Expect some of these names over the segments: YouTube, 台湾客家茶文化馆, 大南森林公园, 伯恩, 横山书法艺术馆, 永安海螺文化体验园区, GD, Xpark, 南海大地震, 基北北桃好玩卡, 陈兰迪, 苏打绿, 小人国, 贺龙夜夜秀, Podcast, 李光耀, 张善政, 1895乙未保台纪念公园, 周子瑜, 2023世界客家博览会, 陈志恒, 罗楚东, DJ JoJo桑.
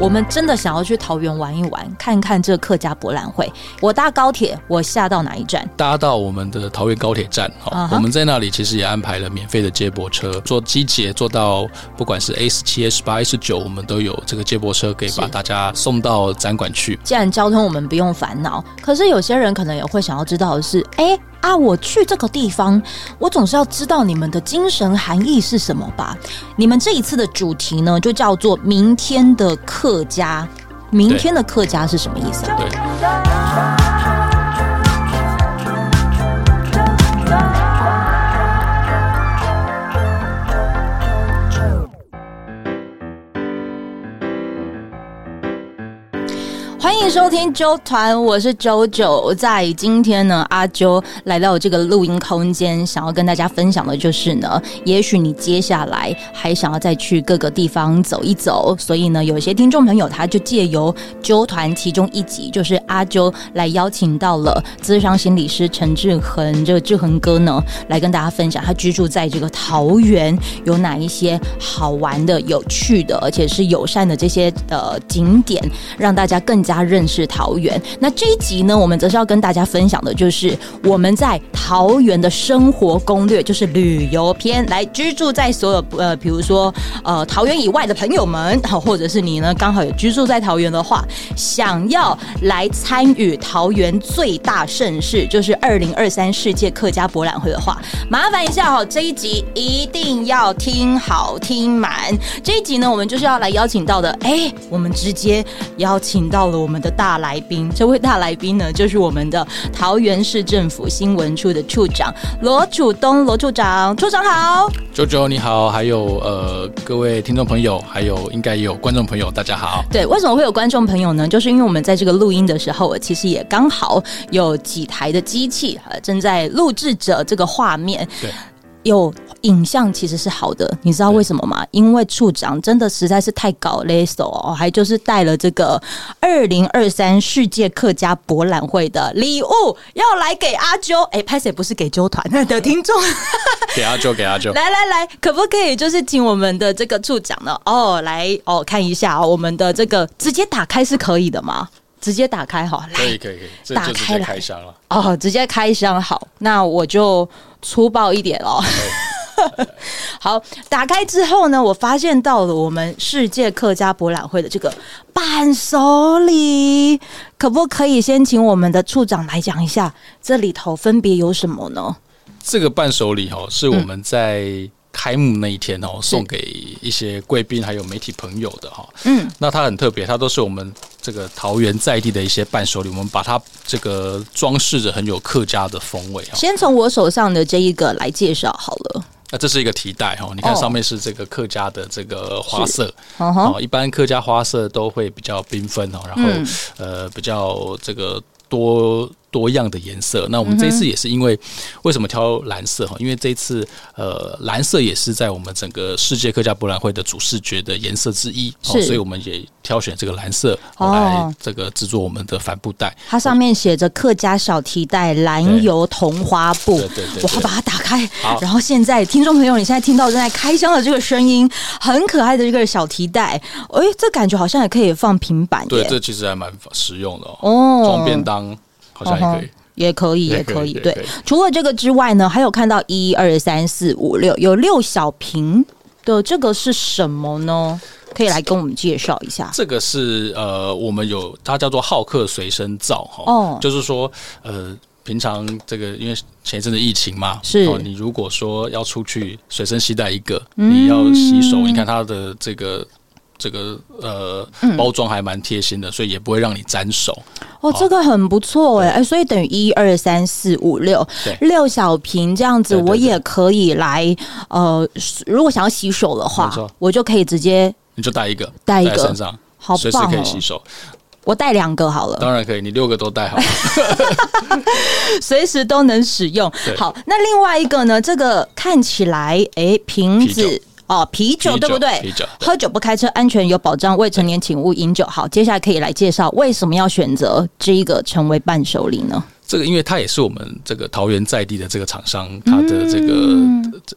我们真的想要去桃园玩一玩，看看这客家博览会。我搭高铁，我下到哪一站？搭到我们的桃园高铁站、uh-huh. 我们在那里其实也安排了免费的接驳车，坐机捷坐到不管是 A17、A18、A19， 我们都有这个接驳车可以把大家送到展馆去。既然交通我们不用烦恼，可是有些人可能也会想要知道的是，哎啊，我去这个地方，我总是要知道你们的精神含义是什么吧？你们这一次的主题呢，就叫做“明天的客家”。明天的客家是什么意思啊？对。欢迎收听啾团，我是JoJo。在今天呢，阿啾来到这个录音空间，想要跟大家分享的就是呢，也许你接下来还想要再去各个地方走一走，所以呢，有些听众朋友他就借由啾团其中一集，就是阿啾来邀请到了咨商心理师陈志恒，这个志恒哥呢，来跟大家分享他居住在这个桃园有哪一些好玩的、有趣的，而且是友善的这些景点，让大家更加认识桃园。那这一集呢，我们则是要跟大家分享的就是我们在桃园的生活攻略，就是旅游篇，来居住在所有比如说桃园以外的朋友们，或者是你呢刚好也居住在桃园的话，想要来参与桃园最大盛事，就是2023世界客家博览会的话，麻烦一下这一集一定要听好听满。这一集呢，我们就是要来邀请到的，哎，我们直接邀请到了我们的大来宾。这位大来宾呢，就是我们的桃园市政府新闻处的处长罗楚东。罗处长，处长好。JoJo你好，还有各位听众朋友，还有应该也有观众朋友，大家好。对，为什么会有观众朋友呢？就是因为我们在这个录音的时候，我其实也刚好有几台的机器正在录制着这个画面。对，有影像其实是好的，你知道为什么吗？因为处长真的实在是太搞勒手哦，还就是带了这个2023世界客家博览会的礼物要来给阿啾。哎，拍谁不是给啾团的听众，给阿啾，给阿啾。来来来，可不可以就是请我们的这个处长呢？哦，来哦，看一下、哦、我们的这个直接打开是可以的吗？直接打开好，可以可以可以，这就直接开箱了哦，直接开箱好，那我就粗暴一点哦。好，打开之后呢，我发现到了我们世界客家博览会的这个伴手礼，可不可以先请我们的处长来讲一下这里头分别有什么呢？这个伴手礼哦，是我们在、开幕那一天、哦、送给一些贵宾还有媒体朋友的、哦嗯、那它很特别，它都是我们这个桃园在地的一些伴手礼，我们把它这个装饰着很有客家的风味、哦、先从我手上的这一个来介绍好了。那这是一个提袋、哦、你看上面是这个客家的这个花色、哦、一般客家花色都会比较缤纷、哦、然后、比较这个多样的颜色。那我们这一次也是因为、为什么挑蓝色？因为这一次蓝色也是在我们整个世界客家博览会的主视觉的颜色之一、哦、所以我们也挑选这个蓝色、哦、来这个制作我们的帆布袋。它上面写着客家小提袋蓝油桐花布。对对对对对，我要把它打开。然后现在听众朋友，你现在听到正在开箱的这个声音，很可爱的这个小提袋，哎，这感觉好像也可以放平板耶。对，这其实还蛮实用的哦，装便当。好像也可以、也可以，也可以。对，除了这个之外呢，还有看到1、2、3、4、5、6，有6小瓶的，这个是什么呢？可以来跟我们介绍一下。这个是我们有它叫做好客随身皂、哦、就是说平常这个因为前一阵的疫情嘛，是、哦、你如果说要出去，随身携带一个，你要洗手，你看它的这个包装还蛮贴心的，所以也不会让你沾手。哦，这个很不错哎、欸，所以等于1、2、3、4、5、6，6小瓶这样子，我也可以来如果想要洗手的话，我就可以直接你就带一个在身上，好棒、哦，随时可以洗手。我带2个好了，当然可以，你6个都带好了，随时都能使用。好，那另外一个呢？这个看起来瓶子。哦，啤酒对不对？啤酒喝酒不开车，安全有保障，未成年请勿饮酒。好，接下来可以来介绍为什么要选择这一个成为伴手礼呢？这个因为它也是我们这个桃园在地的这个厂商，它的这个、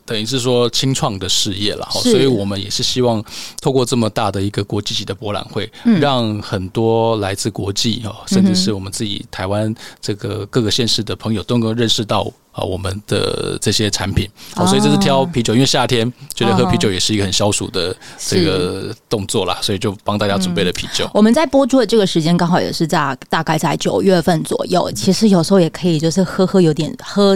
等于是说清创的事业啦，所以我们也是希望透过这么大的一个国际级的博览会、让很多来自国际甚至是我们自己台湾这个各个县市的朋友都能够认识到我们的这些产品、所以这是挑啤酒，因为夏天觉得喝啤酒也是一个很消暑的这个动作啦，所以就帮大家准备了啤酒、我们在播出的这个时间刚好也是在大概在9月份左右，其实有时候也可以就是喝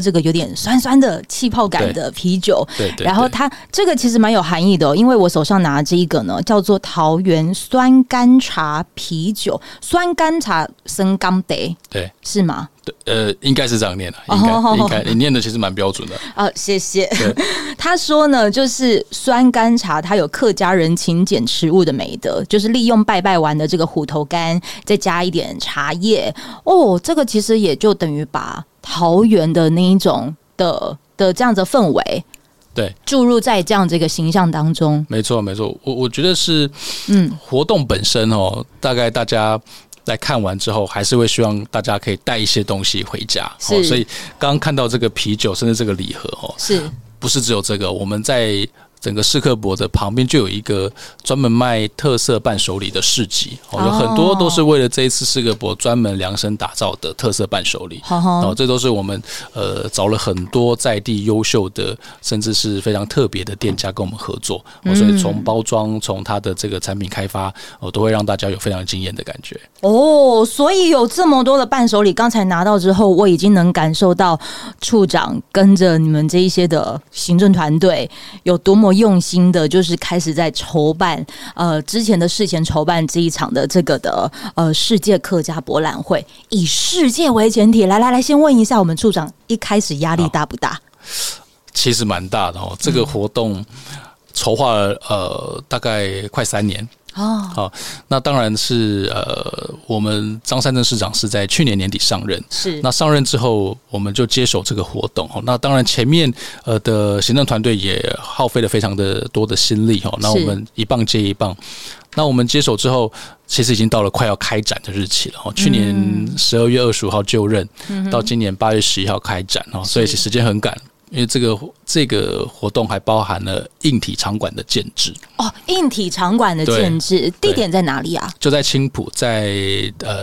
这个有点酸酸的气泡感的啤酒，对对对对，然后它这个其实蛮有含义的、因为我手上拿这一个呢叫做桃园酸甘茶啤酒，酸甘茶生甘得，对，是吗？对，应该是这样念的、应该你念的其实蛮标准的啊、谢谢。他说呢，就是酸甘茶它有客家人勤俭持物的美德，就是利用拜拜完的这个虎头柑再加一点茶叶哦，这个其实也就等于把桃园的那一种的这样的氛围，对，注入在这样这个形象当中。没错没错，我觉得是活动本身哦，大概大家来看完之后还是会希望大家可以带一些东西回家、所以刚刚看到这个啤酒甚至这个礼盒、是不是只有这个，我们在整个市客博的旁边就有一个专门卖特色伴手礼的市集、有很多都是为了这一次市客博专门量身打造的特色伴手礼、这都是我们找了很多在地优秀的甚至是非常特别的店家跟我们合作、所以从包装从它的这个产品开发、都会让大家有非常惊艳的感觉哦。所以有这么多的伴手礼，刚才拿到之后我已经能感受到处长跟着你们这一些的行政团队有多么用心的，就是开始在筹办之前的事前筹办这一场的这个的世界客家博览会，以世界为前提。来，先问一下我们处长，一开始压力大不大？其实蛮大的哦，这个活动筹划了大概快3年。那当然是我们张善政市长是在去年年底上任，是那上任之后我们就接手这个活动，那当然前面的行政团队也耗费了非常的多的心力，那我们一棒接一棒，那我们接手之后其实已经到了快要开展的日期了，去年12月25号就任、到今年8月11号开展，所以时间很赶，因为这个活动还包含了硬体场馆的建制哦，硬体场馆的建制地点在哪里啊？就在青埔，在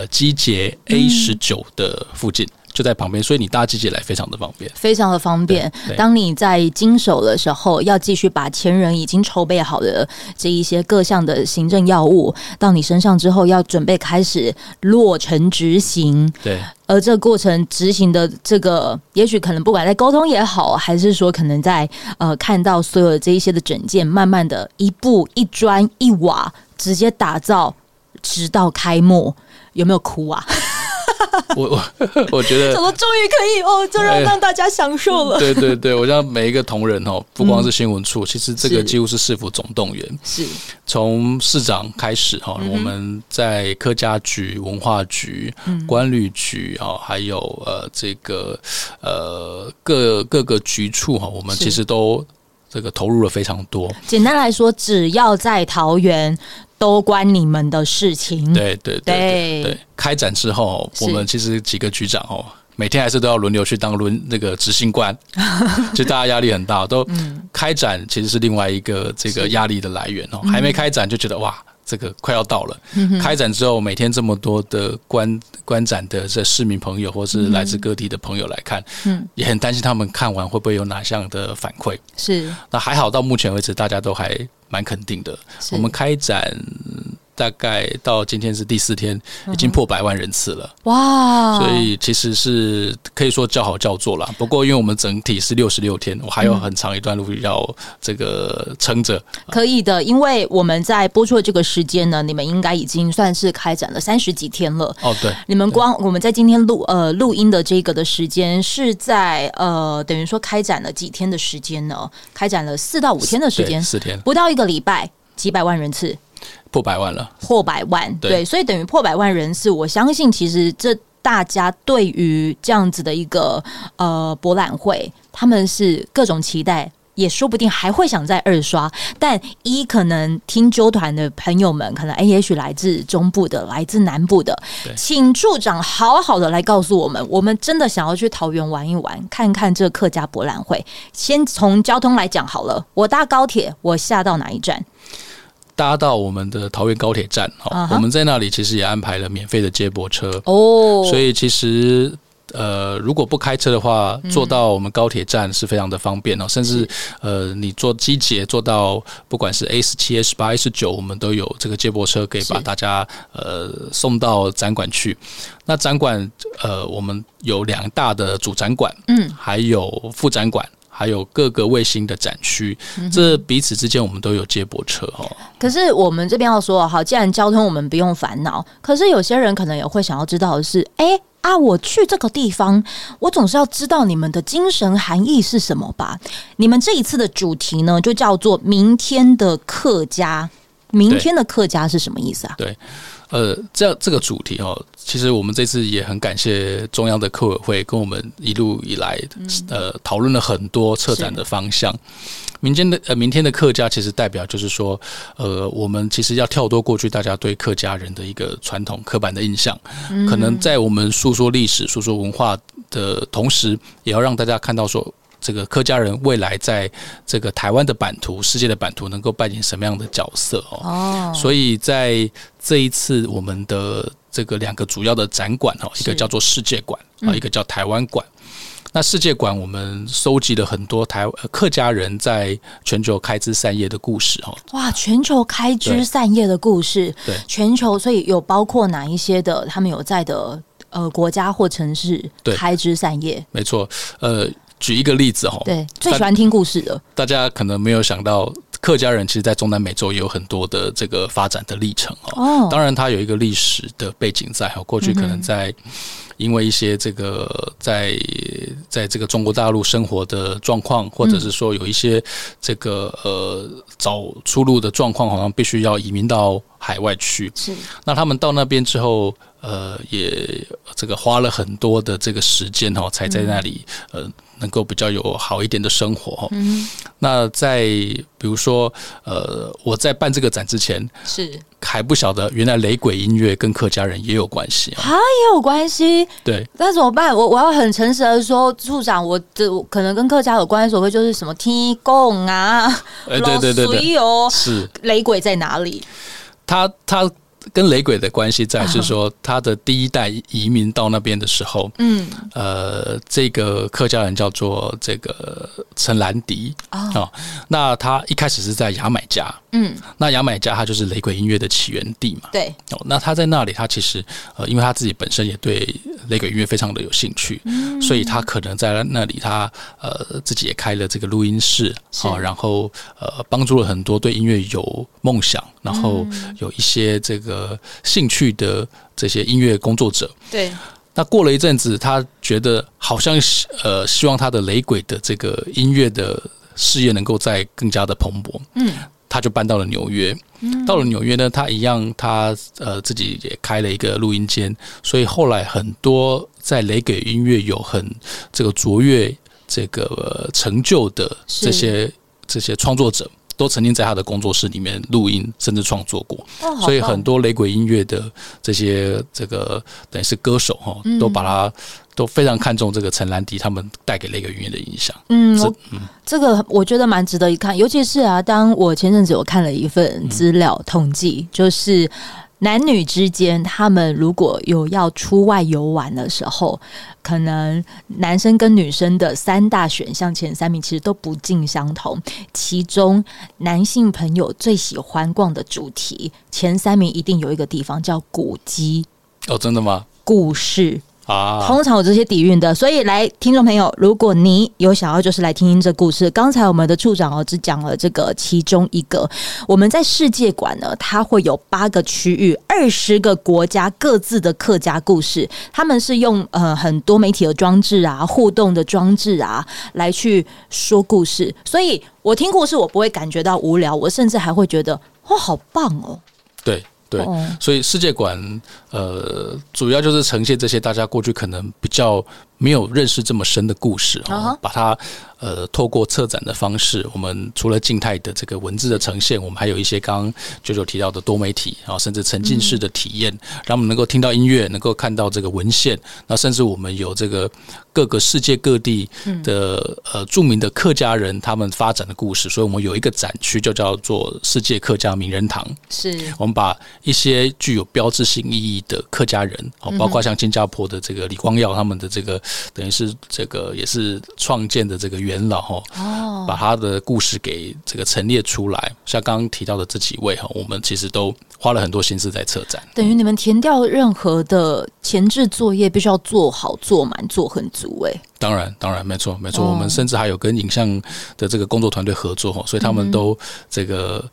基捷 A19 的附近。就在旁边，所以你搭机器来非常的方便，非常的方便。当你在经手的时候，要继续把前人已经筹备好的这一些各项的行政药物到你身上之后，要准备开始落成执行。对，而这个过程执行的这个，也许可能不管在沟通也好，还是说可能在看到所有这一些的整件，慢慢的一步一砖一瓦直接打造，直到开幕，有没有哭啊？我觉得，终于可以哦，就让大家享受了。对对对，我想每一个同仁哦，不光是新闻处，其实这个几乎是市府总动员。是，从市长开始哈，我们在客家局、文化局、管理局啊，还有这个各个局处哈，我们其实都这个投入了非常多。简单来说，只要在桃园，都关你们的事情。对对对 对，开展之后，我们其实几个局长哦，每天还是都要轮流去当那个执行官，其实大家压力很大。都开展其实是另外一个这个压力的来源哦，还没开展就觉得哇，这个快要到了。开展之后，每天这么多的观展的这市民朋友，或是来自各地的朋友来看，也很担心他们看完会不会有哪项的反馈。是，那还好，到目前为止大家都还蛮肯定的。我们开展大概到今天是第4天，已经破100万人次了。哇！所以其实是可以说叫好叫座啦。不过因为我们整体是66天，我还有很长一段路要这个撑着。可以的，因为我们在播出的这个时间呢，你们应该已经算是开展了30几天了。哦，对，你们光我们在今天录音的这个的时间是在等于说开展了几天的时间呢？开展了4到5天的时间，4天不到1个礼拜，几百万人次。破100万了，破100万，对，所以等于破100万人次。我相信，其实这大家对于这样子的一个博览会，他们是各种期待，也说不定还会想再二刷。但一可能听啾团的朋友们，可能也许来自中部的，来自南部的，请处长好好的来告诉我们，我们真的想要去桃园玩一玩，看看这客家博览会。先从交通来讲好了，我搭高铁，我下到哪一站？搭到我们的桃园高铁站，我们在那里其实也安排了免费的接驳车哦，所以其实如果不开车的话，坐到我们高铁站是非常的方便哦，甚至你坐机捷坐到不管是 A17、A18、A19，我们都有这个接驳车可以把大家送到展馆去。那展馆我们有两大的主展馆，还有副展馆。还有各个卫星的展区，这彼此之间我们都有接驳车哦。可是我们这边要说好，既然交通我们不用烦恼，可是有些人可能也会想要知道的是，我去这个地方，我总是要知道你们的精神含义是什么吧？你们这一次的主题呢，就叫做“明天的客家”。明天的客家是什么意思啊？对，这个主题哦，其实我们这次也很感谢中央的客委会跟我们一路以来讨论了很多策展的方向。明天的客家其实代表就是说，我们其实要跳脱过去大家对客家人的一个传统刻板的印象，可能在我们诉说历史、诉说文化的同时，也要让大家看到说，这个客家人未来在这个台湾的版图、世界的版图能够扮演什么样的角色哦？所以在这一次我们的这个两个主要的展馆哦，一个叫做世界馆啊，一个叫台湾馆。那世界馆我们收集了很多客家人在全球开枝散叶的故事哦。哇，全球开枝散叶的故事，对，全球，所以有包括哪一些的？他们有在的国家或城市开枝散叶，没错，举一个例子哈，对，最喜欢听故事的，大家可能没有想到，客家人其实在中南美洲也有很多的这个发展的历程哦。当然，它有一个历史的背景在哈，过去可能在因为一些这个在这个中国大陆生活的状况，或者是说有一些这个找出路的状况，好像必须要移民到海外去。是，那他们到那边之后，也这个花了很多的这个时间哦，才在那里能够比较有好一点的生活哦。那在比如说我在办这个展之前是还不晓得，原来雷鬼音乐跟客家人也有关系啊，也有关系。对，那怎么办？我要很诚实的说，处长，我可能跟客家有关系，所谓就是什么天公啊，对，哦，是雷鬼在哪里？他跟雷鬼的关系在是说，他的第一代移民到那边的时候，这个客家人叫做这个陈兰迪哦，那他一开始是在牙买加，那牙买加他就是雷鬼音乐的起源地嘛，对，那他在那里，他其实因为他自己本身也对雷鬼音乐非常的有兴趣，所以他可能在那里他自己也开了这个录音室，然后帮助了很多对音乐有梦想，然后有一些这个兴趣的这些音乐工作者。对，那过了一阵子，他觉得好像希望他的雷鬼的这个音乐的事业能够再更加的蓬勃，他就搬到了纽约。到了纽约呢，他一样，他自己也开了一个录音间，所以后来很多在雷鬼音乐有很这个卓越这个成就的这些创作者，都曾经在他的工作室里面录音，甚至创作过，所以很多雷鬼音乐的这些这个等于是歌手哈，都非常看重这个陈兰迪他们带给雷鬼音乐的影响。这个我觉得蛮值得一看，尤其是啊，当我前阵子我看了一份资料统计，就是男女之间，他们如果有要出外游玩的时候，可能男生跟女生的三大选项前三名其实都不尽相同。其中，男性朋友最喜欢逛的主题前三名一定有一个地方叫古迹。哦，真的吗？故事。通常有这些底蕴的，所以来听众朋友，如果你有想要就是来听听这故事。刚才我们的处长只讲了这个其中一个，我们在世界馆呢，它会有8个区域、20个国家各自的客家故事，他们是用很多媒体的装置啊、互动的装置啊来去说故事，所以我听故事我不会感觉到无聊，我甚至还会觉得哇，好棒哦！对，所以世界馆主要就是呈现这些大家过去可能比较没有认识这么深的故事、哦 把它透过策展的方式，我们除了静态的这个文字的呈现，我们还有一些刚刚JoJo提到的多媒体、哦、甚至沉浸式的体验、让我们能够听到音乐，能够看到这个文献，那甚至我们有这个各个世界各地的、著名的客家人他们发展的故事，所以我们有一个展区就叫做世界客家名人堂，是我们把一些具有标志性意义的客家人、哦、包括像新加坡的这个李光耀他们的这个等于是这个也是创建的这个元老、哦、把他的故事给这个陈列出来，像刚刚提到的这几位我们其实都花了很多心思在策展，等于你们填掉任何的前置作业必须要做好做满做很足、欸、当然当然没错没错、哦、我们甚至还有跟影像的这个工作团队合作，所以他们都这个、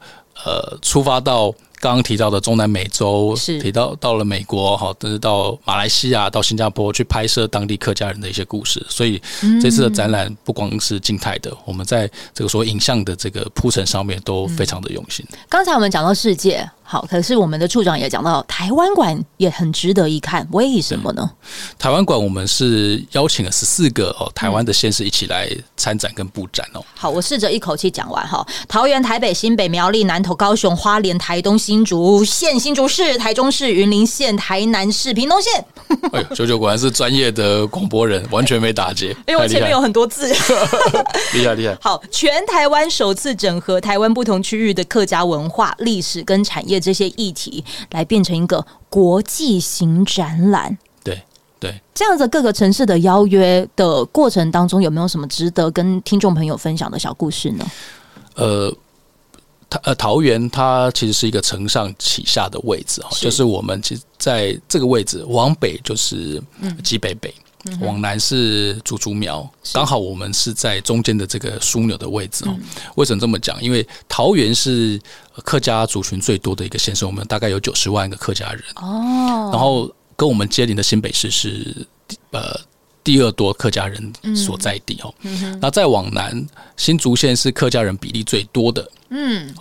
出发到刚刚提到的中南美洲，提到到了美国，甚至到马来西亚到新加坡去拍摄当地客家人的一些故事，所以这次的展览不光是静态的、我们在这个所谓影像的这个铺陈上面都非常的用心、刚才我们讲到世界好，可是我们的处长也讲到台湾馆也很值得一看，为什么呢？台湾馆我们是邀请了14个、台湾的县市一起来参展跟布展、好，我试着一口气讲完，桃园台北新北苗栗南投高雄花莲台东新竹县新竹市台中市云林县台南市屏东县JoJo、果然是专业的广播人，完全没打结，因为我前面有很多字厉害厉害。好，全台湾首次整合台湾不同区域的客家文化历史跟产业这些议题，来变成一个国际型展览。对对，这样子各个城市的邀约的过程当中，有没有什么值得跟听众朋友分享的小故事呢？桃园它其实是一个承上启下的位置，就是我们其实在这个位置往北就是基北北、往南是竹竹苗，刚好我们是在中间的这个枢纽的位置、为什么这么讲？因为桃园是客家族群最多的一个县市，我们大概有90万个客家人、然后跟我们接邻的新北市是第2多客家人所在地、那再往南新竹县是客家人比例最多的，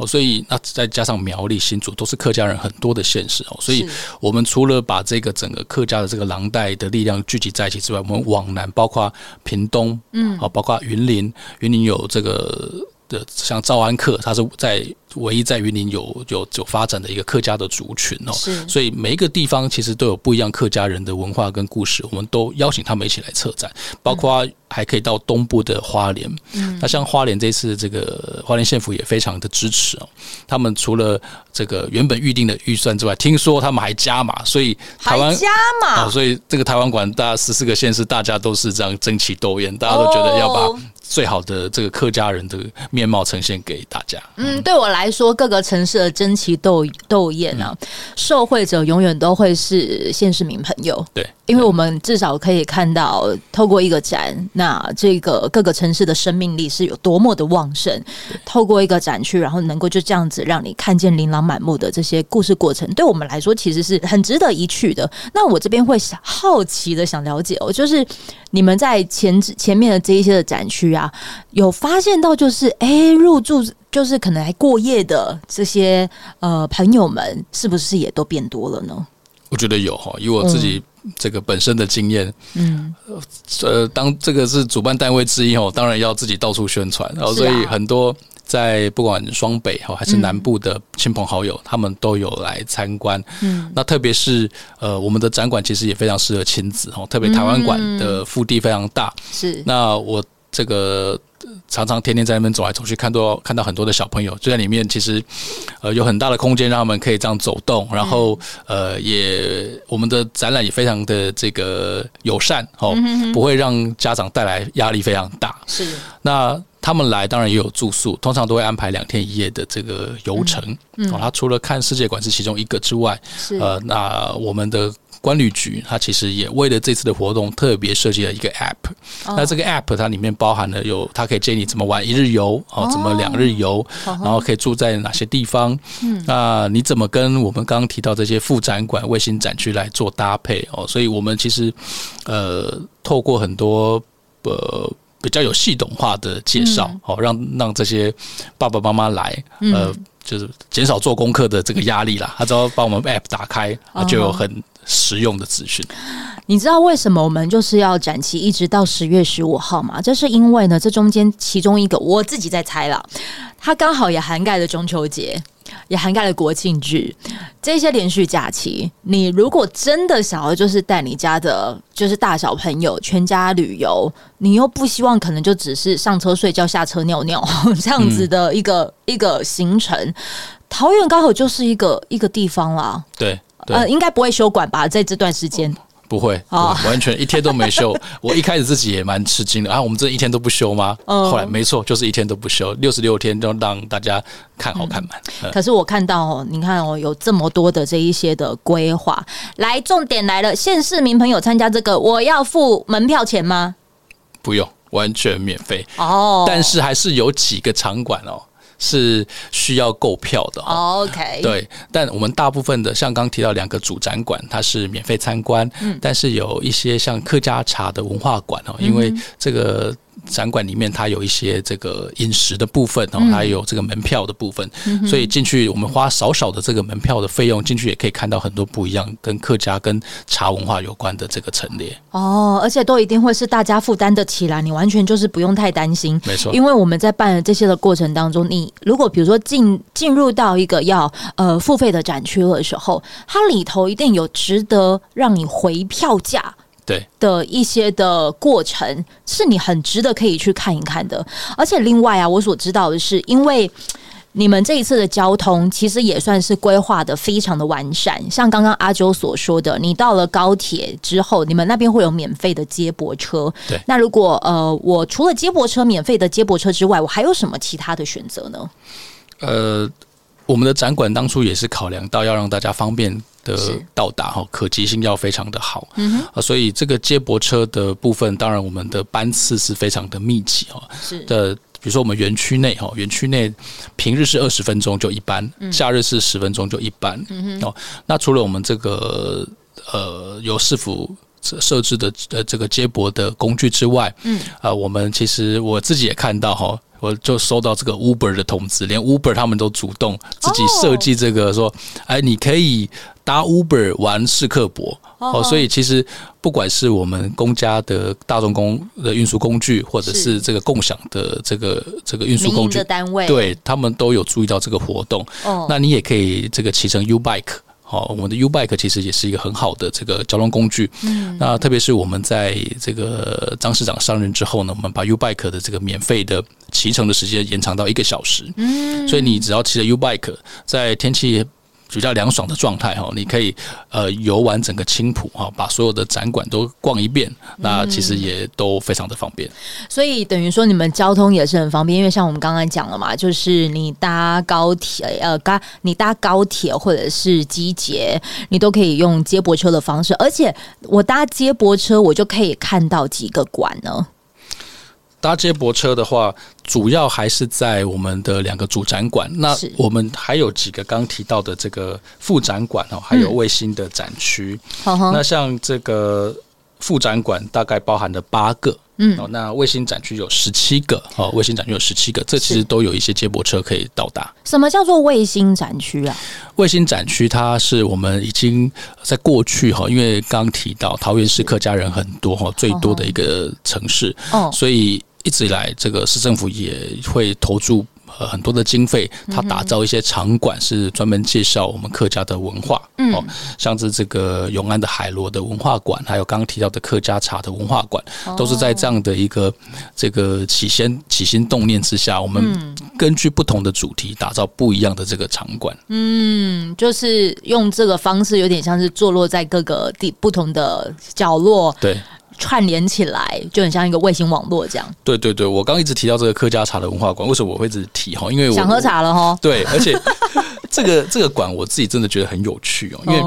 所以那再加上苗栗新竹都是客家人很多的县市、所以我们除了把这个整个客家的这个廊带的力量聚集在一起之外，我们往南包括屏东、包括云林，云林有这个的像诏安客，它是在唯一在云林有发展的一个客家的族群、所以每一个地方其实都有不一样客家人的文化跟故事，我们都邀请他们一起来策展，包括还可以到东部的花莲、那像花莲这次这个花莲县府也非常的支持、他们除了这个原本预定的预算之外，听说他们还加码，所以台湾加码、所以这个台湾馆大概14个县市大家都是这样争奇斗艳，大家都觉得要把最好的这个客家人的面貌呈现给大家。对我来说各个城市的争奇斗艳啊、受惠者永远都会是县市民朋友，对，因为我们至少可以看到透过一个展，那这个各个城市的生命力是有多么的旺盛，透过一个展区然后能够就这样子让你看见琳琅满目的这些故事过程，对我们来说其实是很值得一去的。那我这边会好奇的想了解就是你们在前面的这一些的展区啊，有发现到就是入住就是可能还过夜的这些朋友们是不是也都变多了呢？我觉得有，以我自己这个本身的经验，当这个是主办单位之一，当然要自己到处宣传，所以很多在不管双北还是南部的亲朋好友、他们都有来参观、那特别是我们的展馆其实也非常适合亲子，特别台湾馆的腹地非常大，是那我这个常常天天在那边走来走去，看到很多的小朋友就在里面，其实有很大的空间让他们可以这样走动，然后也我们的展览也非常的这个友善，不会让家长带来压力非常大。是那他们来当然也有住宿，通常都会安排2天1夜的这个游程。他除了看世界馆是其中一个之外，那我们的观旅局它其实也为了这次的活动特别设计了一个 App、那这个 App 它里面包含了有它可以建议你怎么玩1日游、怎么2日游、然后可以住在哪些地方，那你怎么跟我们刚刚提到这些副展馆卫星展区来做搭配、所以我们其实透过很多比较有系统化的介绍、让这些爸爸妈妈来就是减少做功课的这个压力啦，他只要把我们 App 打开就有很实用的资讯。你知道为什么我们就是要展期一直到10月15号吗？这是因为呢，这中间其中一个我自己在猜了，它刚好也涵盖了中秋节，也涵盖了国庆日，这些连续假期，你如果真的想要就是带你家的就是大小朋友全家旅游，你又不希望可能就只是上车睡觉下车尿尿这样子的一个行程，桃园刚好就是一个地方啦。对，应该不会休馆吧？在这段时间不会、哦、完全一天都没休我一开始自己也蛮吃惊的啊，我们这一天都不休吗、后来没错，就是一天都不休，66天都让大家看好看满、可是我看到、你看、有这么多的这一些的规划。来，重点来了，县市民朋友参加这个我要付门票钱吗？不用，完全免费哦。但是还是有几个场馆是需要购票的、OK， 对，但我们大部分的像刚提到2个主展馆它是免费参观、但是有一些像客家茶的文化馆、因为这个展馆里面它有一些这个饮食的部分、还有这个门票的部分、所以进去我们花少少的这个门票的费用进去也可以看到很多不一样跟客家跟茶文化有关的这个陈列哦，而且都一定会是大家负担得起来，你完全就是不用太担心，没错，因为我们在办这些的过程当中，你如果比如说进入到一个要付费的展区的时候，它里头一定有值得让你回票价对的一些的过程，是你很值得可以去看一看的。而且另外啊，我所知道的是，因为你们这一次的交通其实也算是规划的非常的完善，像刚刚阿啾所说的，你到了高铁之后，你们那边会有免费的接驳车。对，那如果我除了接驳车免费的接驳车之外，我还有什么其他的选择呢？我们的展馆当初也是考量到要让大家方便的到达，可及性要非常的好、所以这个接驳车的部分，当然我们的班次是非常的密集的。比如说我们园区内平日是20分钟就一班、假日是10分钟就一班、那除了我们这个由市府设置的这个接驳的工具之外，我们其实我自己也看到我就收到这个 Uber 的通知，连 Uber 他们都主动自己设计这个说，哎，你可以搭 Uber 玩市客博哦，所以其实不管是我们公家的大众公的运输工具，或者是这个共享的这个运输工具，民营的单位，对，他们都有注意到这个活动。那你也可以这个骑乘 U Bike。我们的 U Bike 其实也是一个很好的这个交通工具。那特别是我们在这个张市长上任之后呢，我们把 U Bike 的这个免费的骑乘的时间延长到1个小时。所以你只要骑着 U Bike， 在天气比较凉爽的状态你可以游玩整个青埔，把所有的展馆都逛一遍，那其实也都非常的方便。所以等于说你们交通也是很方便，因为像我们刚刚讲了嘛，就是你搭高铁或者是机捷，你都可以用接驳车的方式，而且我搭接驳车我就可以看到几个馆呢。搭接驳车的话，主要还是在我们的2个主展馆，那我们还有几个刚提到的这个副展馆，还有卫星的展区。那像这个副展馆大概包含了8个，那卫星展区有17个，这其实都有一些接驳车可以到达。什么叫做卫星展区啊？卫星展区它是我们已经在过去，因为刚提到桃园市客家人很多，最多的一个城市，所以一直以来，这个市政府也会投注很多的经费，它打造一些场馆是专门介绍我们客家的文化，像是这个永安的海螺的文化馆，还有刚刚提到的客家茶的文化馆，都是在这样的一个这个起心动念之下，我们根据不同的主题打造不一样的这个场馆。就是用这个方式，有点像是坐落在各个不同的角落，对。串联起来就很像一个卫星网络这样。对，我刚一直提到这个客家茶的文化馆，为什么我会一直提？因为我想喝茶了哈。对，而且这个馆我自己真的觉得很有趣因为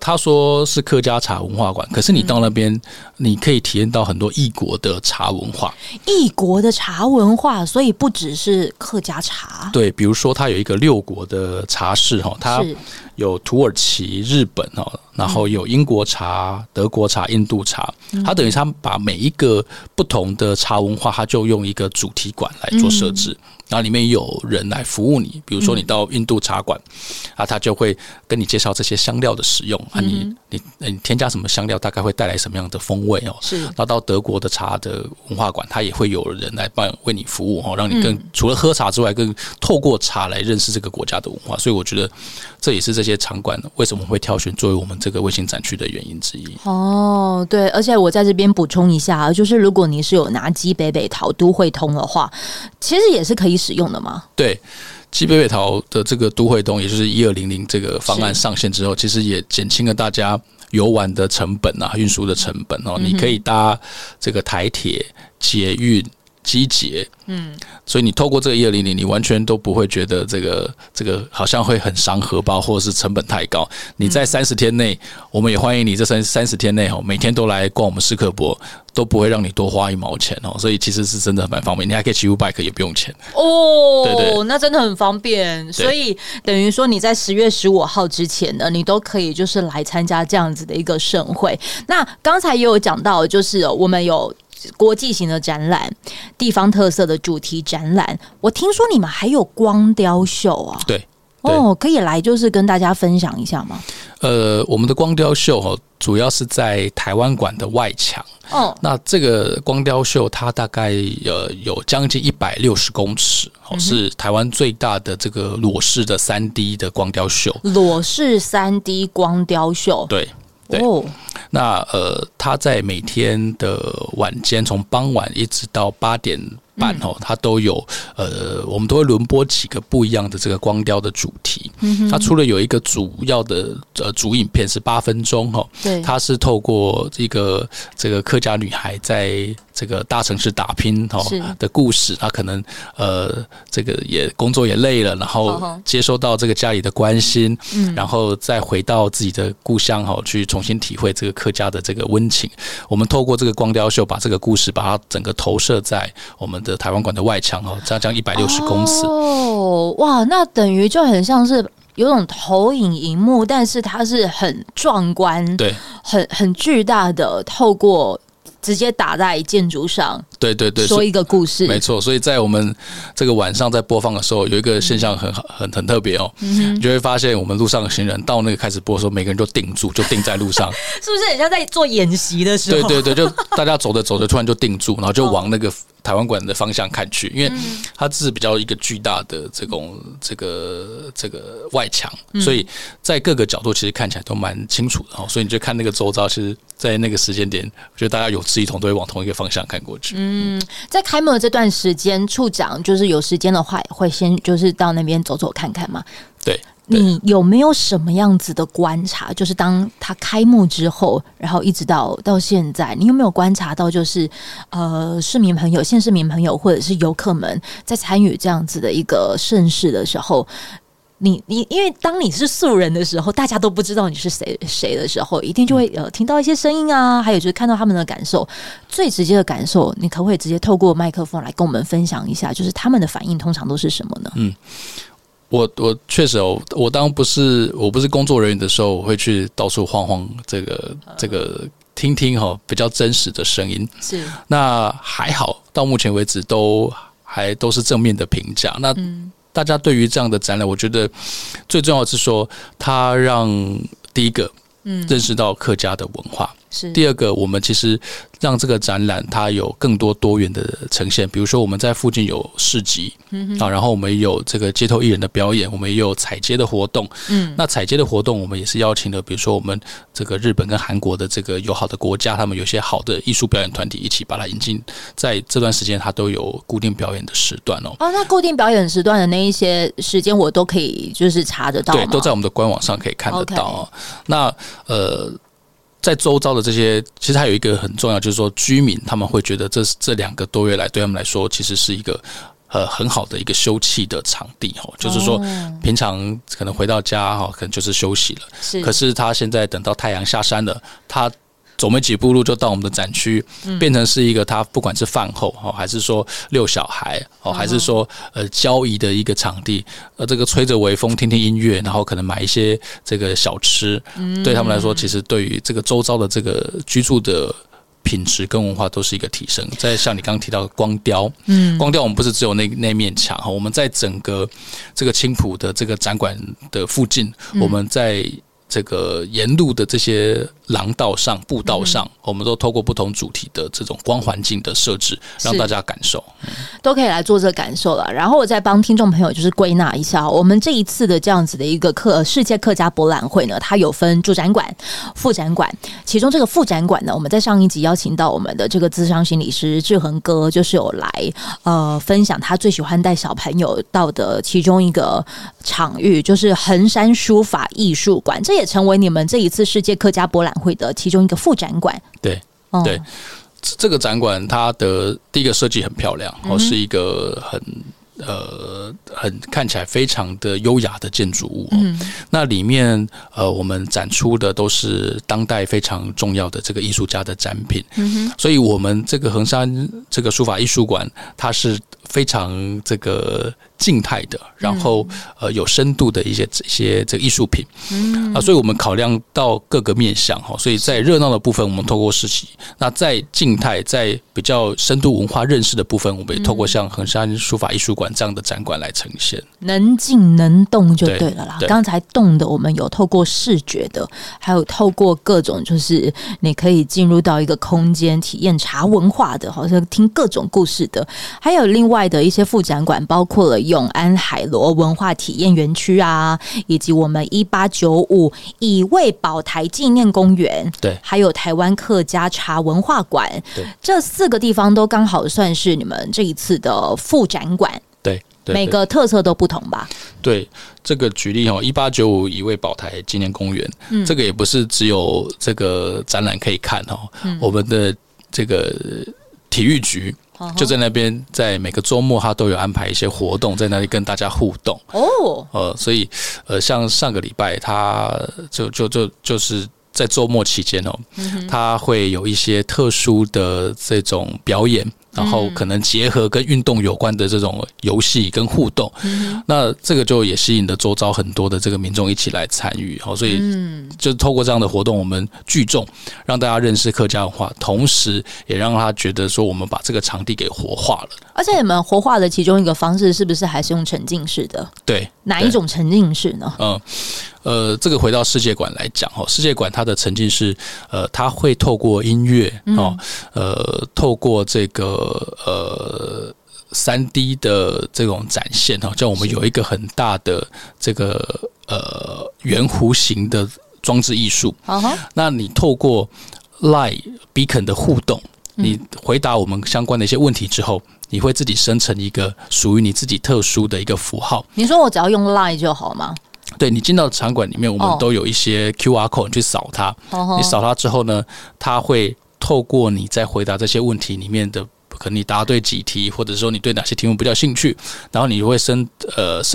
他说是客家茶文化馆，可是你到那边，你可以体验到很多异国的茶文化。异国的茶文化，所以不只是客家茶。对，比如说它有一个6国的茶室，它有土耳其、日本，然后有英国茶、德国茶、印度茶，它等于它把每一个不同的茶文化，它就用一个主题馆来做设置，然后里面有人来服务你，比如说你到印度茶馆，他就会跟你介绍这些香料的使用，你添加什么香料大概会带来什么样的风味，那到德国的茶的文化馆，它也会有人来为你服务，让你更除了喝茶之外，更透过茶来认识这个国家的文化，所以我觉得这也是这些场馆为什么会挑选作为我们这个卫星展区的原因之一。哦，对，而且我在这边补充一下，就是如果你是有拿基北北桃都会通的话，其实也是可以使用的嘛。对，基北北桃的这个都会通，也就是1200这个方案上线之后，其实也减轻了大家游玩的成本啊，运输的成本哦，你可以搭这个台铁、捷运、机捷，所以你透过这个1200，你完全都不会觉得这个好像会很伤荷包，或者是成本太高。你在30天内，我们也欢迎你这30天内每天都来逛我们市客博，都不会让你多花1毛钱，所以其实是真的蛮方便。你还可以骑 U-Bike 也不用钱哦，对对，那真的很方便。所以等于说你在10月15号之前呢，你都可以就是来参加这样子的一个盛会。那刚才也有讲到，就是我们有国际型的展览，地方特色的主题展览，我听说你们还有光雕秀啊？对，哦，可以来就是跟大家分享一下吗？我们的光雕秀主要是在台湾馆的外墙。哦，那这个光雕秀它大概有将近160公尺，是台湾最大的这个裸视的 3D 的光雕秀。裸视 3D 光雕秀，对。对，那他在每天的晚间，从傍晚一直到8点半，他都有我们都会轮播几个不一样的这个光雕的主题。他除了有一个主要的主影片是8分钟，他是透过这个客家女孩在这个大城市打拼的故事，他可能这个也工作也累了，然后接收到这个家里的关心，然后再回到自己的故乡去重新体会这个客家的这个温情。我们透过这个光雕秀把这个故事把它整个投射在我们的台湾馆的外墙，将160公尺。哦，哇，那等于就很像是有种投影萤幕，但是它是很壮观，对，很巨大的透过。直接打在建筑上，对对对，说一个故事，没错。所以在我们这个晚上在播放的时候，有一个现象很特别哦，你就会发现我们路上的行人到那个开始播的时候，每个人都定住，就定在路上，是不是很像在做演习的时候？对对对，就大家走着走着，突然就定住，然后就往那个台湾馆的方向看去，因为它是比较一个巨大的这个外墙，所以在各个角度其实看起来都蛮清楚的，所以你就看那个周遭，其实在那个时间点，我觉得大家有志一同都会往同一个方向看过去。在开幕的这段时间，处长就是有时间的话，也会先就是到那边走走看看嘛。对，你有没有什么样子的观察？就是当他开幕之后，然后一直到现在，你有没有观察到，就是市民朋友、县市民朋友或者是游客们在参与这样子的一个盛事的时候？你因为当你是素人的时候，大家都不知道你是谁的时候，一定就会听到一些声音啊，还有就是看到他们的感受，最直接的感受，你可不可以直接透过麦克风来跟我们分享一下，就是他们的反应通常都是什么呢？我确实哦，我当我不是工作人员的时候，我会去到处晃晃，这个听听比较真实的声音。是，那还好，到目前为止都是正面的评价。那大家对于这样的展览，我觉得最重要的是说，它让第一个认识到客家的文化，第二个我们其实让这个展览它有更多多元的呈现，比如说我们在附近有市集，然后我们有这个街头艺人的表演，我们也有踩街的活动。那踩街的活动我们也是邀请了，比如说我们这个日本跟韩国的这个友好的国家，他们有些好的艺术表演团体一起把它引进，在这段时间它都有固定表演的时段哦，那固定表演时段的那一些时间我都可以就是查得到吗？对，都在我们的官网上可以看得到哦。那在周遭的这些，其实还有一个很重要，就是说居民他们会觉得这两个多月来对他们来说，其实是一个很好的一个休憩的场地哦。就是说平常可能回到家可能就是休息了，可是他现在等到太阳下山了，他走没几步路就到我们的展区，变成是一个他不管是饭后还是说遛小孩还是说交易的一个场地，这个吹着微风听听音乐，然后可能买一些这个小吃，对他们来说其实对于这个周遭的这个居住的品质跟文化都是一个提升。再像你刚刚提到的光雕，光雕我们不是只有 那面墙，我们在整个这个青埔的这个展馆的附近，我们在这个沿路的这些廊道上步道上，我们都透过不同主题的这种光环境的设置让大家感受，都可以来做这个感受了。然后我再帮听众朋友就是归纳一下，我们这一次的这样子的一个世界客家博览会呢，它有分主展馆副展馆，其中这个副展馆呢，我们在上一集邀请到我们的这个咨商心理师志恒哥，就是有来分享他最喜欢带小朋友到的其中一个场域，就是横山书法艺术馆，这也成为你们这一次世界客家博览会的其中一个副展馆。对对，这个展馆它的第一个设计很漂亮，是一个很看起来非常的优雅的建筑物，那里面我们展出的都是当代非常重要的这个艺术家的展品，所以我们这个横山这个书法艺术馆，它是非常这个静态的，然后有深度的一些这个艺术品，所以我们考量到各个面向，所以在热闹的部分我们透过市集，那在静态在比较深度文化认识的部分，我们也透过像横山书法艺术馆这样的展馆来呈现，能静能动就对了啦。刚才动的我们有透过视觉的，还有透过各种就是你可以进入到一个空间体验茶文化的，好像听各种故事的，还有另外的一些副展馆，包括了永安海螺文化体验园区啊，以及我们1895乙未保台纪念公园，对，还有台湾客家茶文化馆，这四个地方都刚好算是你们这一次的副展馆。对，每个特色都不同吧？对，这个举例哦，1895乙未保台纪念公园，这个也不是只有这个展览可以看哦，我们的这个体育局就在那边，在每个周末他都有安排一些活动在那里跟大家互动哦，所以像上个礼拜他就是在周末期间哦，他会有一些特殊的这种表演，然后可能结合跟运动有关的这种游戏跟互动，那这个就也吸引了周遭很多的这个民众一起来参与，所以就透过这样的活动，我们聚众让大家认识客家文化，同时也让他觉得说我们把这个场地给活化了。而且你们活化的其中一个方式是不是还是用沉浸式的？对，哪一种沉浸式呢？这个回到世界馆来讲，世界馆它的沉浸式，它会透过音乐，透过这个3D 的这种展现，像我们有一个很大的这个圆弧形的装置艺术，那你透过 LINE Beacon 的互动，你回答我们相关的一些问题之后，你会自己生成一个属于你自己特殊的一个符号。你说我只要用 LINE 就好吗？对，你进到场馆里面，我们都有一些 QR code， 你去扫它，你扫它之后呢，它会透过你在回答这些问题里面的可能你答对几题，或者说你对哪些题目比较兴趣，然后你会生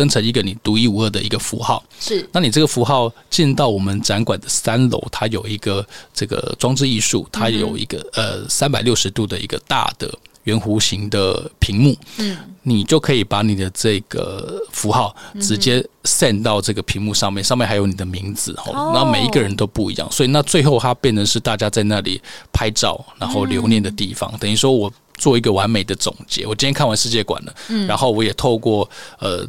成一个你独一无二的一个符号。是，那你这个符号进到我们展馆的3楼，它有一个这个装置艺术，它有一个360度的一个大的圆弧形的屏幕，你就可以把你的这个符号直接 send 到这个屏幕上面，上面还有你的名字，然后每一个人都不一样，所以那最后它变成是大家在那里拍照然后留念的地方，等于说我做一个完美的总结，我今天看完世界馆了，然后我也透过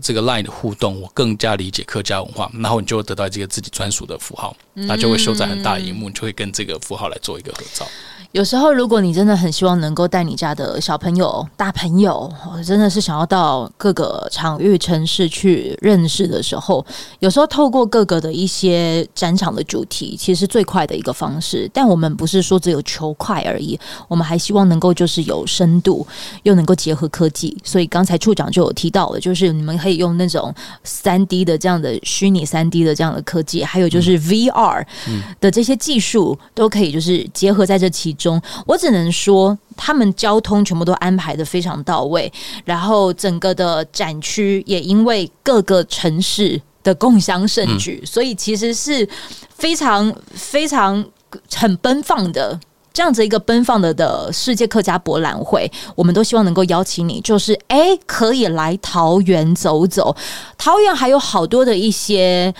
这个 LINE 的互动，我更加理解客家文化，然后你就会得到这个自己专属的符号，那就会修在很大的萤幕，你就会跟这个符号来做一个合照。有时候如果你真的很希望能够带你家的小朋友大朋友，真的是想要到各个场域城市去认识的时候，有时候透过各个的一些展场的主题其实是最快的一个方式，但我们不是说只有求快而已，我们还希望能够就是有深度又能够结合科技，所以刚才处长就有提到了，就是你们可以用那种 3D 的这样的虚拟 3D 的这样的科技，还有就是 VR 的这些技术都可以就是结合在这其中。我只能说他们交通全部都安排得非常到位，然后整个的展区也因为各个城市的共襄盛举，所以其实是非常非常很奔放的这样子一个奔放的世界客家博览会，我们都希望能够邀请你，就是可以来桃园走走。桃园还有好多的一些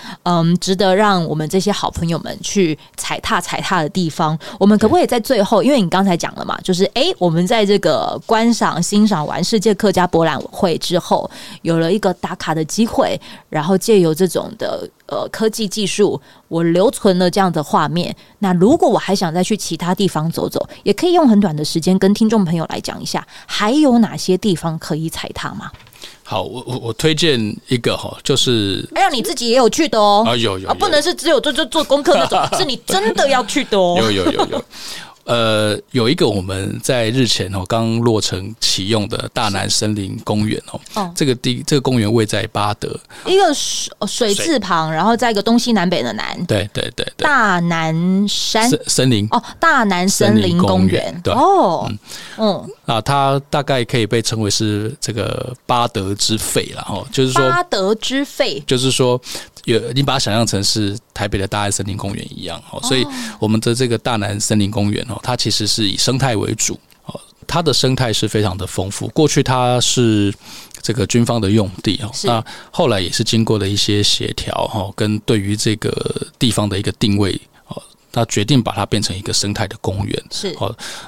值得让我们这些好朋友们去踩踏的地方。我们可不可以在最后，因为你刚才讲了嘛，就是我们在这个观赏欣赏完世界客家博览会之后，有了一个打卡的机会，然后借由这种的科技技术，我留存了这样的画面。那如果我还想再去其他地方走走，也可以用很短的时间跟听众朋友来讲一下，还有哪些地方可以踩踏吗？好，我推荐一个就是让你自己也有去的有，不能是只有做功课那种，是你真的要去的有。有一个我们在日前刚落成启用的大南森林公园这个公园位在八德，一个水字旁，然后在一个东西南北的南，对，大南山森林大南森林公园它大概可以被称为是这个八德之肺啦，就是说八德之肺，就是说你把它想象成是台北的大安森林公园一样，所以我们的这个大南森林公园它其实是以生态为主，它的生态是非常的丰富。过去它是这个军方的用地，那后来也是经过了一些协调跟对于这个地方的一个定位，他决定把它变成一个生态的公园。是，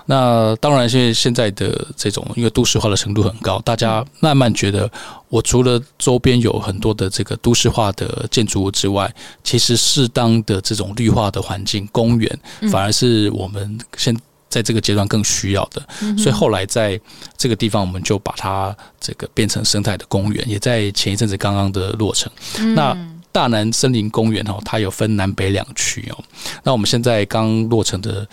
那当然现在的这种因为都市化的程度很高，大家慢慢觉得我除了周边有很多的这个都市化的建筑物之外，其实适当的这种绿化的环境公园反而是我们现在这个阶段更需要的，所以后来在这个地方我们就把它这个变成生态的公园，也在前一阵子刚刚的落成。那大南森林公园它有分南北两区那我们现在刚落成的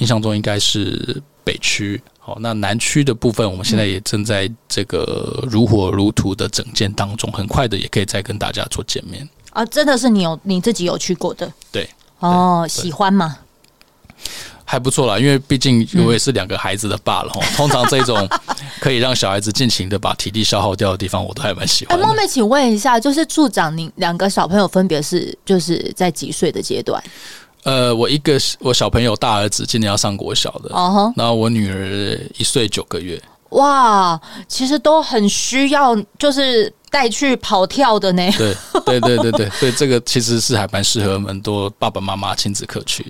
印象中应该是北区那南区的部分我们现在也正在这个如火如荼的整建当中，很快的也可以再跟大家做见面真的是你自己有去过的？对喜欢吗？还不错啦，因为毕竟我也是两个孩子的爸了通常这种可以让小孩子尽情的把体力消耗掉的地方，我都还蛮喜欢的。梦寐，请问一下，就是处长，你两个小朋友分别是就是在几岁的阶段？我小朋友大儿子今年要上国小的，然后我女儿1岁9个月。哇，其实都很需要，就是带去跑跳的呢。对，所以这个其实是还蛮适合很多爸爸妈妈亲子课去。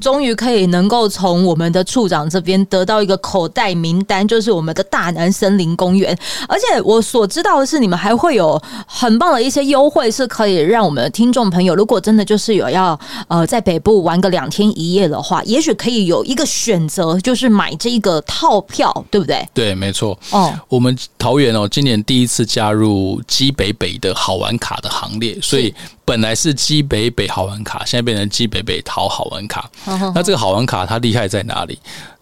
终于可以能够从我们的处长这边得到一个口袋名单，就是我们的大南森林公园。而且我所知道的是，你们还会有很棒的一些优惠，是可以让我们的听众朋友，如果真的就是有要在北部玩个2天1夜的话，也许可以有一个选择，就是买这个套票，对不对？对，没错。我们桃园今年第一次加入基北北的好玩卡的行列，所以本来是基北北好玩卡，现在变成基北北桃好玩卡。那这个好玩卡它厉害在哪里？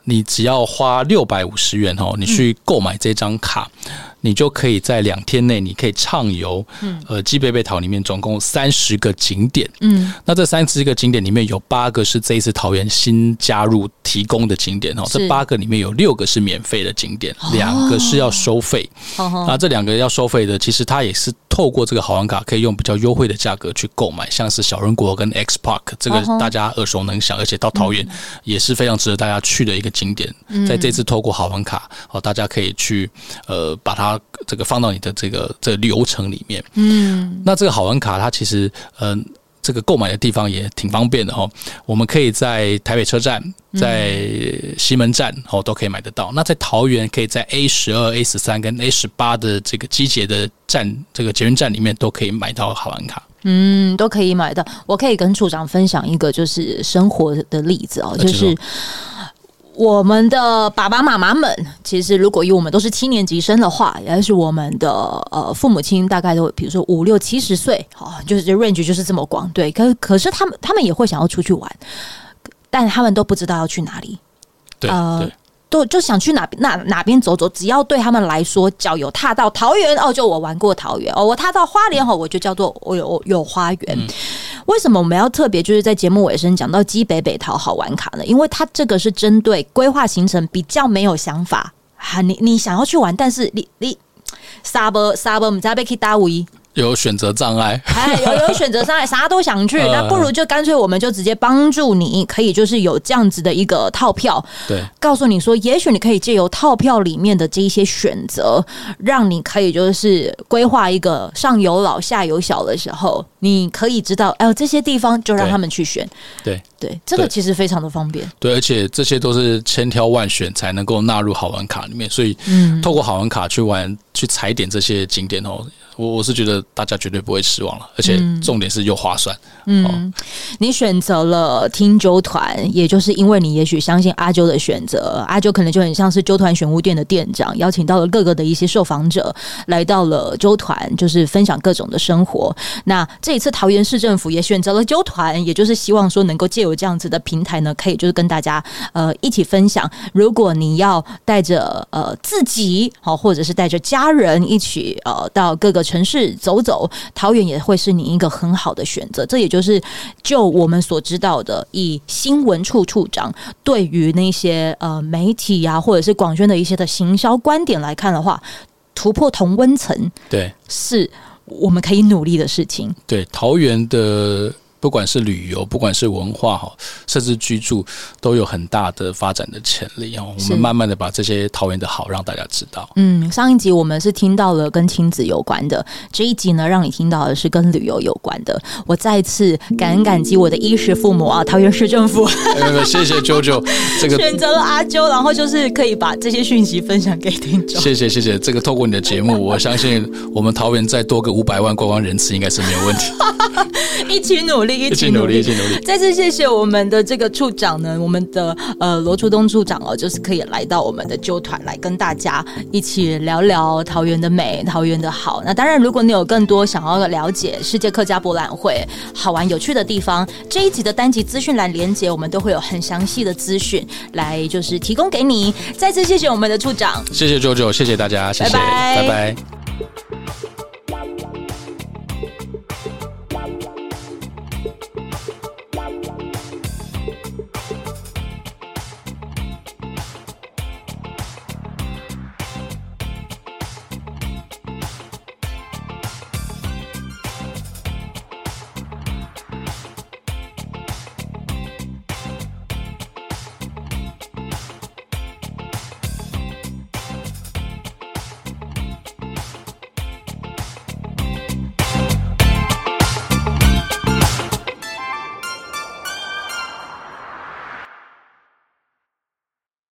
你只要花650元你去购买这张卡，你就可以在2天内，你可以畅游基北北桃里面总共30个景点。那这30个景点里面有8个是这一次桃园新加入提供的景点这8个里面有6个是免费的景点，2个是要收费。那这2个要收费的，其实它也是透过这个好玩卡可以用比较优惠的价格去购买，像是小人国跟 Xpark， 这个大家耳熟能详，而且到桃园也是非常值得大家去的一个景点。在这次透过好玩卡大家可以去把它这个放到你的这个流程里面。那这个好玩卡它其实这个购买的地方也挺方便的我们可以在台北车站，在西门站都可以买得到。那在桃园可以在 A12、A13 跟 A18 的这个机捷的站，这个捷运站里面都可以买到好玩卡。都可以买到。我可以跟处长分享一个就是生活的例子就是我们的爸爸妈妈们，其实如果以我们都是7年级生的话，也是我们的父母亲大概都比如说50、60、70岁，就是这 range 就是这么广，对。可是他们也会想要出去玩，但他们都不知道要去哪里。对，都就想去哪边走走，只要对他们来说脚有踏到桃园就我玩过桃园我踏到花莲我就叫做我有花园。为什么我们要特别就是在节目尾声讲到基北北桃好玩卡呢？因为它这个是针对规划行程比较没有想法，你想要去玩，但是你不知道要去哪里有选择障碍，哎，有选择障碍，啥都想去，那不如就干脆我们就直接帮助你，可以就是有这样子的一个套票，对，告诉你说，也许你可以借由套票里面的这一些选择，让你可以就是规划一个上有老下有小的时候，你可以知道，哎呦，这些地方就让他们去选，对对，这个其实非常的方便，对，而且这些都是千挑万选才能够纳入好玩卡里面，所以，透过好玩卡去玩去踩点这些景点哦。我是觉得大家绝对不会失望了，而且重点是又划算。你选择了听啾团，也就是因为你也许相信阿啾的选择，阿啾可能就很像是啾团选物店的店长，邀请到了各个的一些受访者来到了啾团，就是分享各种的生活。那这一次桃园市政府也选择了啾团，也就是希望说能够借由这样子的平台呢，可以就是跟大家一起分享。如果你要带着自己好，或者是带着家人一起到各个城市走走，桃园也会是你一个很好的选择。这也就是就我们所知道的，以新闻处处长对于那些媒体啊，或者是广宣的一些的行销观点来看的话，突破同温层，对，是我们可以努力的事情。对，桃园的不管是旅游，不管是文化，甚至居住，都有很大的发展的潜力。我们慢慢的把这些桃园的好让大家知道。上一集我们是听到了跟亲子有关的，这一集呢，让你听到的是跟旅游有关的。我再一次感恩感激我的衣食父母啊，桃园市政府，谢谢JoJo，这个选择了阿啾，然后就是可以把这些讯息分享给听众。谢谢，这个透过你的节目，我相信我们桃园再多个500万观光人次应该是没有问题。一起努力。再次谢谢我们的这个处长呢，我们的罗处东处长哦，就是可以来到我们的啾团来跟大家一起聊聊桃园的美，桃园的好。那当然，如果你有更多想要了解世界客家博览会好玩有趣的地方，这一集的单集资讯栏连结，我们都会有很详细的资讯来就是提供给你。再次谢谢我们的处长，谢谢JoJo，谢谢大家，谢谢，拜拜。